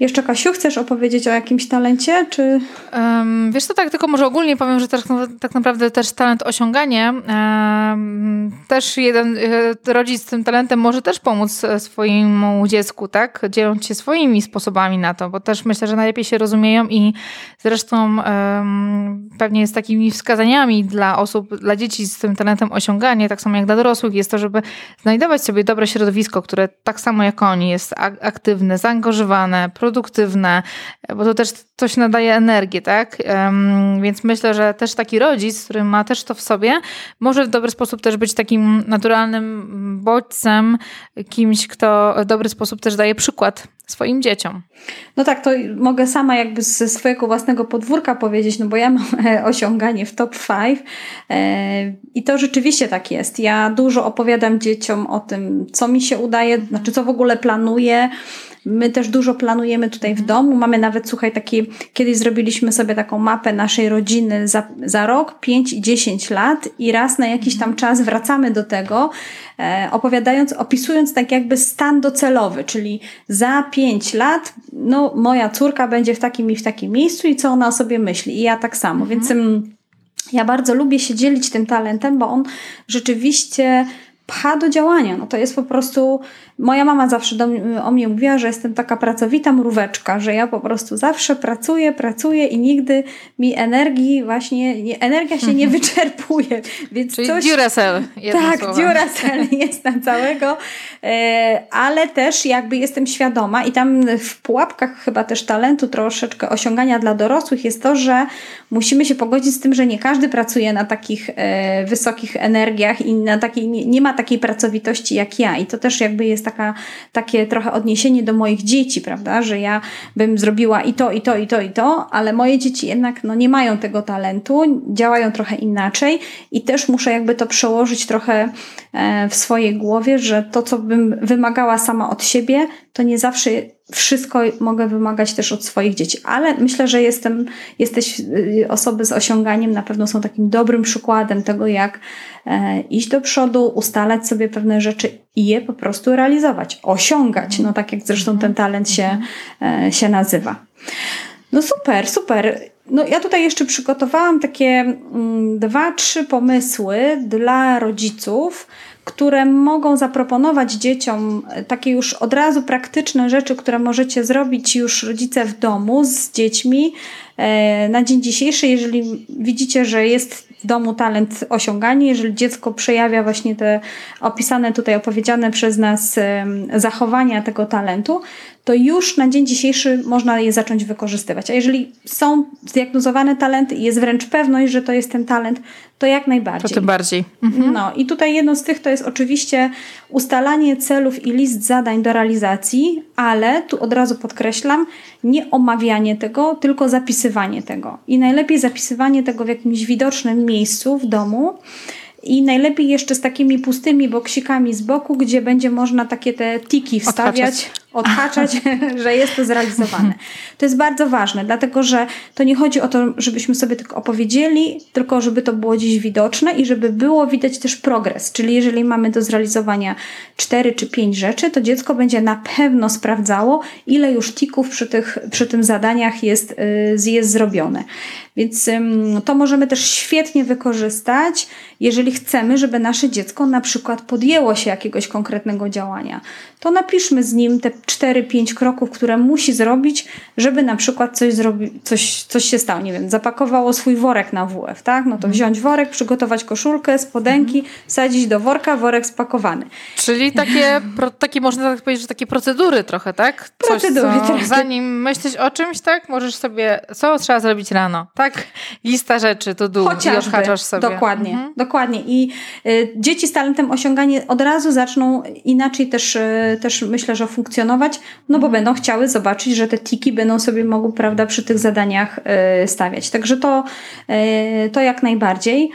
Jeszcze, Kasiu, chcesz opowiedzieć o jakimś talencie? Czy... Um, wiesz co, tak, tylko może ogólnie powiem, że też, tak naprawdę też talent osiąganie. Um, też jeden rodzic z tym talentem może też pomóc swojemu dziecku, tak? Dzieląc się swoimi sposobami na to, bo też myślę, że najlepiej się rozumieją i zresztą um, pewnie z takimi wskazaniami dla osób, dla dzieci z tym talentem osiąganie, tak samo jak dla dorosłych, jest to, żeby znajdować sobie dobre środowisko, które tak samo jak oni jest aktywne, zaangażowane, produktywne, bo to też coś nadaje energię, tak? Więc myślę, że też taki rodzic, który ma też to w sobie, może w dobry sposób też być takim naturalnym bodźcem, kimś, kto w dobry sposób też daje przykład swoim dzieciom. No tak, to mogę sama jakby ze swojego własnego podwórka powiedzieć, no bo ja mam osiąganie w top pięć i to rzeczywiście tak jest. Ja dużo opowiadam dzieciom o tym, co mi się udaje, znaczy co w ogóle planuję. My też dużo planujemy tutaj w domu. Mamy nawet, słuchaj, taki, kiedyś zrobiliśmy sobie taką mapę naszej rodziny za, za rok, pięć i dziesięć lat i raz na jakiś tam czas wracamy do tego, e, opowiadając, opisując tak jakby stan docelowy, czyli za pięć lat, no moja córka będzie w takim i w takim miejscu i co ona o sobie myśli i ja tak samo. Mhm. Więc m, ja bardzo lubię się dzielić tym talentem, bo on rzeczywiście pcha do działania. No to jest po prostu... Moja mama zawsze do mnie, o mnie mówiła, że jestem taka pracowita mróweczka, że ja po prostu zawsze pracuję, pracuję i nigdy mi energii właśnie... Nie, energia się nie wyczerpuje. Więc czyli coś, Duracell. Tak, słowa. Duracell jest na całego. Ale też jakby jestem świadoma i tam w pułapkach chyba też talentu troszeczkę osiągania dla dorosłych jest to, że musimy się pogodzić z tym, że nie każdy pracuje na takich wysokich energiach i na takiej, nie ma takiej pracowitości jak ja. I to też jakby jest taka, takie trochę odniesienie do moich dzieci, prawda, że ja bym zrobiła i to, i to, i to, i to, ale moje dzieci jednak no, nie mają tego talentu, działają trochę inaczej i też muszę jakby to przełożyć trochę w swojej głowie, że to, co bym wymagała sama od siebie, to nie zawsze wszystko mogę wymagać też od swoich dzieci, ale myślę, że jestem, jesteś, osoby z osiąganiem na pewno są takim dobrym przykładem tego, jak e, iść do przodu, ustalać sobie pewne rzeczy i je po prostu realizować, osiągać, no tak jak zresztą ten talent się, e, się nazywa. No super, super. No ja tutaj jeszcze przygotowałam takie mm, dwa, trzy pomysły dla rodziców, które mogą zaproponować dzieciom takie już od razu praktyczne rzeczy, które możecie zrobić już rodzice w domu z dziećmi na dzień dzisiejszy, jeżeli widzicie, że jest w domu talent osiągania, jeżeli dziecko przejawia właśnie te opisane tutaj, opowiedziane przez nas zachowania tego talentu, to już na dzień dzisiejszy można je zacząć wykorzystywać. A jeżeli są zdiagnozowane talenty i jest wręcz pewność, że to jest ten talent, to jak najbardziej. To tym bardziej. Mhm. No i tutaj jedno z tych to jest oczywiście ustalanie celów i list zadań do realizacji, ale tu od razu podkreślam, nie omawianie tego, tylko zapisywanie tego. I najlepiej zapisywanie tego w jakimś widocznym miejscu w domu i najlepiej jeszcze z takimi pustymi boksikami z boku, gdzie będzie można takie te tiki wstawiać, odhaczać, odhaczać że jest to zrealizowane. To jest bardzo ważne, dlatego że to nie chodzi o to, żebyśmy sobie tylko opowiedzieli, tylko żeby to było dziś widoczne i żeby było widać też progres. Czyli jeżeli mamy do zrealizowania cztery czy pięć rzeczy, to dziecko będzie na pewno sprawdzało, ile już tików przy tych, przy tym zadaniach jest, jest zrobione. Więc to możemy też świetnie wykorzystać, jeżeli chcemy, żeby nasze dziecko na przykład podjęło się jakiegoś konkretnego działania. To napiszmy z nim te cztery pięć kroków, które musi zrobić, żeby na przykład coś, zrobi- coś, coś się stało. Nie wiem, zapakowało swój worek na W F, tak? No to wziąć worek, przygotować koszulkę, spodenki, wsadzić do worka, worek spakowany. Czyli takie, pro, takie można tak powiedzieć, że takie procedury trochę, tak? Coś, procedury. Co, trochę. Zanim myślisz o czymś, tak? Możesz sobie, co trzeba zrobić rano, tak? Tak, lista rzeczy, to dół i odhaczasz sobie. Dokładnie, mhm. dokładnie. I y, dzieci z talentem osiąganie od razu zaczną inaczej też, y, też myślę, że funkcjonować funkcjonować, no bo będą chciały zobaczyć, że te tiki będą sobie mogły, prawda, przy tych zadaniach stawiać. Także to, to jak najbardziej.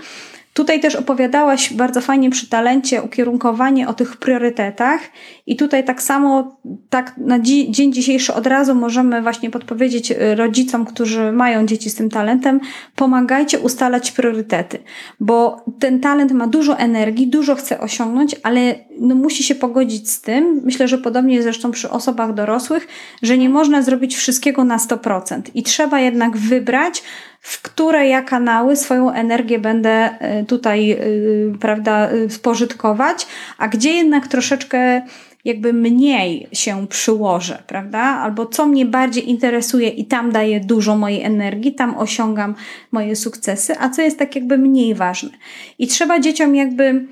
Tutaj też opowiadałaś bardzo fajnie przy talencie ukierunkowanie o tych priorytetach i tutaj tak samo tak na dzi- dzień dzisiejszy od razu możemy właśnie podpowiedzieć rodzicom, którzy mają dzieci z tym talentem, pomagajcie ustalać priorytety, bo ten talent ma dużo energii, dużo chce osiągnąć, ale no musi się pogodzić z tym, myślę, że podobnie jest zresztą przy osobach dorosłych, że nie można zrobić wszystkiego na sto procent i trzeba jednak wybrać, w które ja kanały swoją energię będę tutaj, prawda, spożytkować, a gdzie jednak troszeczkę jakby mniej się przyłożę, prawda, albo co mnie bardziej interesuje i tam daję dużo mojej energii, tam osiągam moje sukcesy, a co jest tak jakby mniej ważne. I trzeba dzieciom jakby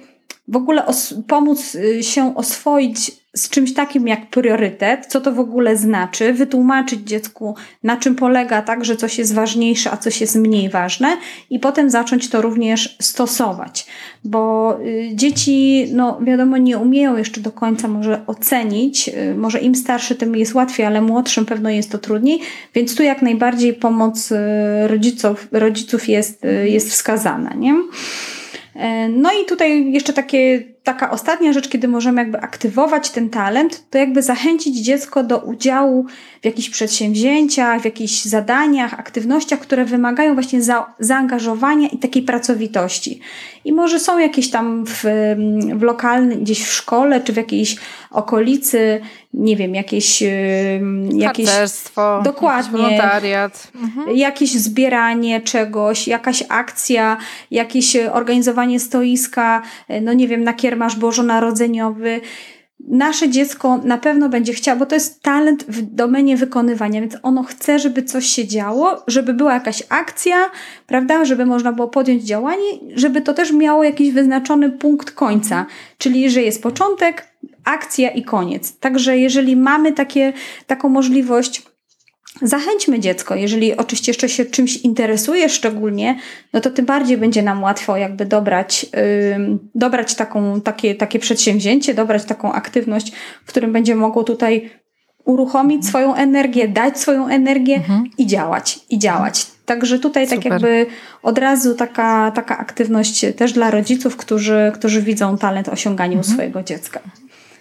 w ogóle os- pomóc się oswoić z czymś takim jak priorytet, co to w ogóle znaczy, wytłumaczyć dziecku, na czym polega tak, że coś jest ważniejsze, a coś jest mniej ważne i potem zacząć to również stosować, bo dzieci, no wiadomo, nie umieją jeszcze do końca może ocenić, może im starszy, tym jest łatwiej, ale młodszym pewno jest to trudniej, więc tu jak najbardziej pomoc rodziców, rodziców jest, jest wskazana, nie? No i tutaj jeszcze takie, taka ostatnia rzecz, kiedy możemy jakby aktywować ten talent, to jakby zachęcić dziecko do udziału w jakichś przedsięwzięciach, w jakichś zadaniach, aktywnościach, które wymagają właśnie za, zaangażowania i takiej pracowitości. I może są jakieś tam w, w lokalnym, gdzieś w szkole, czy w jakiejś okolicy, nie wiem, jakieś... jakieś harcerstwo, dokładnie, jakiś wolontariat. Mhm. Jakieś zbieranie czegoś, jakaś akcja, jakieś organizowanie stoiska, no nie wiem, na kiermasz bożonarodzeniowy. Nasze dziecko na pewno będzie chciało, bo to jest talent w domenie wykonywania, więc ono chce, żeby coś się działo, żeby była jakaś akcja, prawda, żeby można było podjąć działanie, żeby to też miało jakiś wyznaczony punkt końca, czyli że jest początek, akcja i koniec. Także jeżeli mamy takie, taką możliwość, zachęćmy dziecko. Jeżeli oczywiście jeszcze się czymś interesuje szczególnie, no to tym bardziej będzie nam łatwo jakby dobrać, yy, dobrać taką, takie, takie przedsięwzięcie, dobrać taką aktywność, w którym będzie mogło tutaj uruchomić mhm. swoją energię, dać swoją energię mhm. i działać, i działać. Także tutaj Super. Tak jakby od razu taka, taka aktywność też dla rodziców, którzy, którzy widzą talent osiąganiu mhm. swojego dziecka.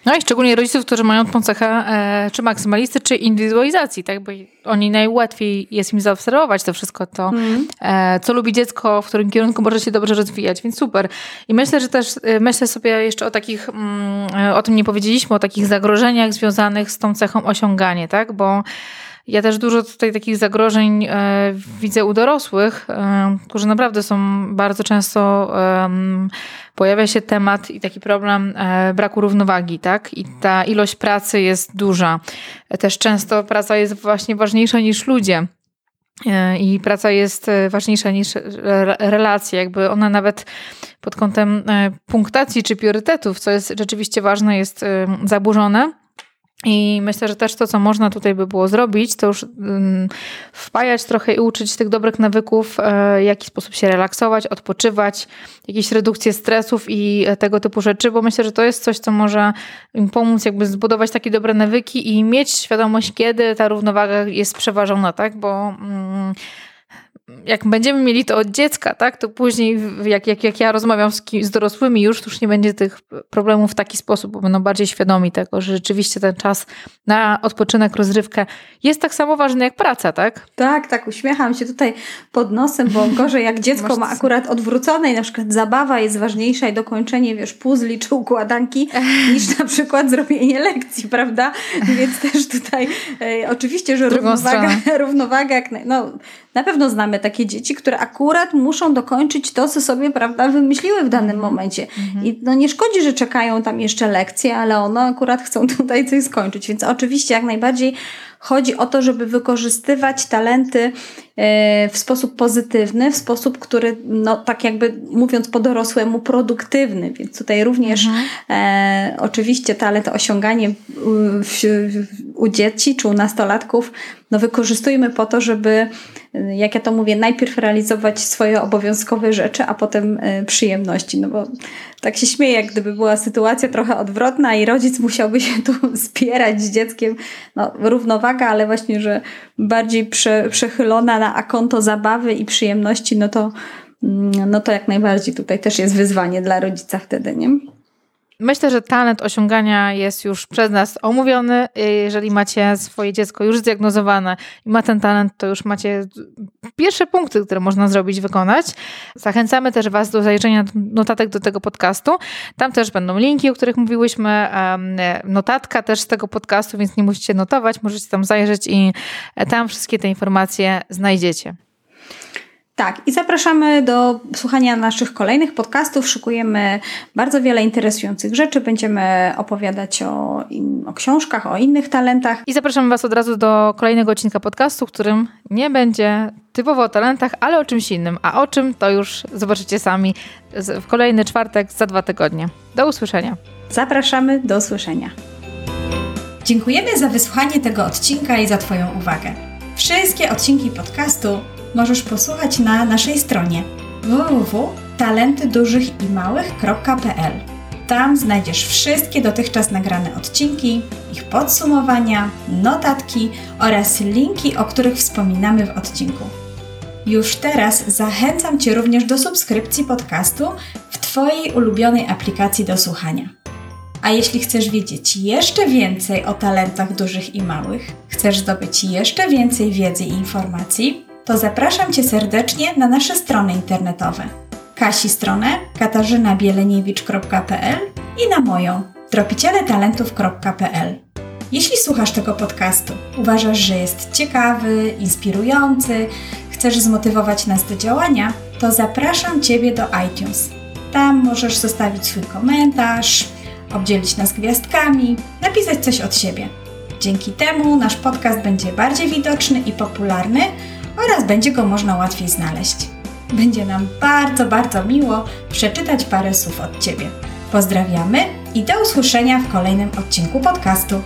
No i szczególnie rodziców, którzy mają tą cechę e, czy maksymalisty, czy indywidualizacji, tak? Bo oni najłatwiej jest im zaobserwować to wszystko, to mm. e, co lubi dziecko, w którym kierunku może się dobrze rozwijać, więc super. I myślę, że też e, myślę sobie jeszcze o takich, mm, o tym nie powiedzieliśmy, o takich zagrożeniach związanych z tą cechą osiąganie, tak? Bo ja też dużo tutaj takich zagrożeń e, widzę u dorosłych, e, którzy naprawdę są bardzo często, e, pojawia się temat i taki problem e, braku równowagi, tak? I ta ilość pracy jest duża. Też często praca jest właśnie ważniejsza niż ludzie. I praca jest ważniejsza niż relacje, jakby ona nawet pod kątem punktacji czy priorytetów, co jest rzeczywiście ważne, jest zaburzone. I myślę, że też to, co można tutaj by było zrobić, to już wpajać trochę i uczyć tych dobrych nawyków, w jaki sposób się relaksować, odpoczywać, jakieś redukcje stresów i tego typu rzeczy, bo myślę, że to jest coś, co może im pomóc jakby zbudować takie dobre nawyki i mieć świadomość, kiedy ta równowaga jest przeważona, tak, bo... Mm, jak będziemy mieli to od dziecka, tak, to później jak, jak, jak ja rozmawiam z, kim, z dorosłymi już, to już nie będzie tych problemów w taki sposób, bo będą bardziej świadomi tego, że rzeczywiście ten czas na odpoczynek, rozrywkę jest tak samo ważny jak praca, tak? Tak, tak, uśmiecham się tutaj pod nosem, bo gorzej jak dziecko ma akurat odwrócone i na przykład zabawa jest ważniejsza i dokończenie, wiesz, puzli czy układanki niż na przykład zrobienie lekcji, prawda? Więc też tutaj e, oczywiście, że równowaga, równowaga jak, no, na pewno znamy takie dzieci, które akurat muszą dokończyć to, co sobie, prawda, wymyśliły w danym momencie. Mhm. I no nie szkodzi, że czekają tam jeszcze lekcje, ale one akurat chcą tutaj coś skończyć. Więc oczywiście jak najbardziej chodzi o to, żeby wykorzystywać talenty w sposób pozytywny, w sposób, który, no tak jakby mówiąc po dorosłemu, produktywny. Więc tutaj również mhm. e, oczywiście talent osiąganie w, w, u dzieci czy u nastolatków, no wykorzystujmy po to, żeby, jak ja to mówię, najpierw realizować swoje obowiązkowe rzeczy, a potem przyjemności. No bo tak się śmieję, jak gdyby była sytuacja trochę odwrotna i rodzic musiałby się tu spierać z dzieckiem. No równowaga, ale właśnie, że bardziej prze, przechylona na akonto zabawy i przyjemności, no to, no to jak najbardziej tutaj też jest wyzwanie dla rodzica wtedy, nie? Myślę, że talent osiągania jest już przez nas omówiony. Jeżeli macie swoje dziecko już zdiagnozowane i ma ten talent, to już macie pierwsze punkty, które można zrobić, wykonać. Zachęcamy też Was do zajrzenia notatek do tego podcastu. Tam też będą linki, o których mówiłyśmy, notatka też z tego podcastu, więc nie musicie notować, możecie tam zajrzeć i tam wszystkie te informacje znajdziecie. Tak, i zapraszamy do słuchania naszych kolejnych podcastów. Szykujemy bardzo wiele interesujących rzeczy. Będziemy opowiadać o, o książkach, o innych talentach. I zapraszamy Was od razu do kolejnego odcinka podcastu, w którym nie będzie typowo o talentach, ale o czymś innym. A o czym, to już zobaczycie sami w kolejny czwartek za dwa tygodnie. Do usłyszenia. Zapraszamy, do usłyszenia. Dziękujemy za wysłuchanie tego odcinka i za Twoją uwagę. Wszystkie odcinki podcastu możesz posłuchać na naszej stronie w w w kropka talenty dużych i małych kropka p l. Tam znajdziesz wszystkie dotychczas nagrane odcinki, ich podsumowania, notatki oraz linki, o których wspominamy w odcinku. Już teraz zachęcam Cię również do subskrypcji podcastu w Twojej ulubionej aplikacji do słuchania. A jeśli chcesz wiedzieć jeszcze więcej o talentach dużych i małych, chcesz zdobyć jeszcze więcej wiedzy i informacji, to zapraszam Cię serdecznie na nasze strony internetowe. Kasi stronę katarzyna bieleniewicz kropka p l i na moją tropiciele talentów kropka p l. Jeśli słuchasz tego podcastu, uważasz, że jest ciekawy, inspirujący, chcesz zmotywować nas do działania, to zapraszam Ciebie do iTunes. Tam możesz zostawić swój komentarz, obdzielić nas gwiazdkami, napisać coś od siebie. Dzięki temu nasz podcast będzie bardziej widoczny i popularny, oraz będzie go można łatwiej znaleźć. Będzie nam bardzo, bardzo miło przeczytać parę słów od Ciebie. Pozdrawiamy i do usłyszenia w kolejnym odcinku podcastu.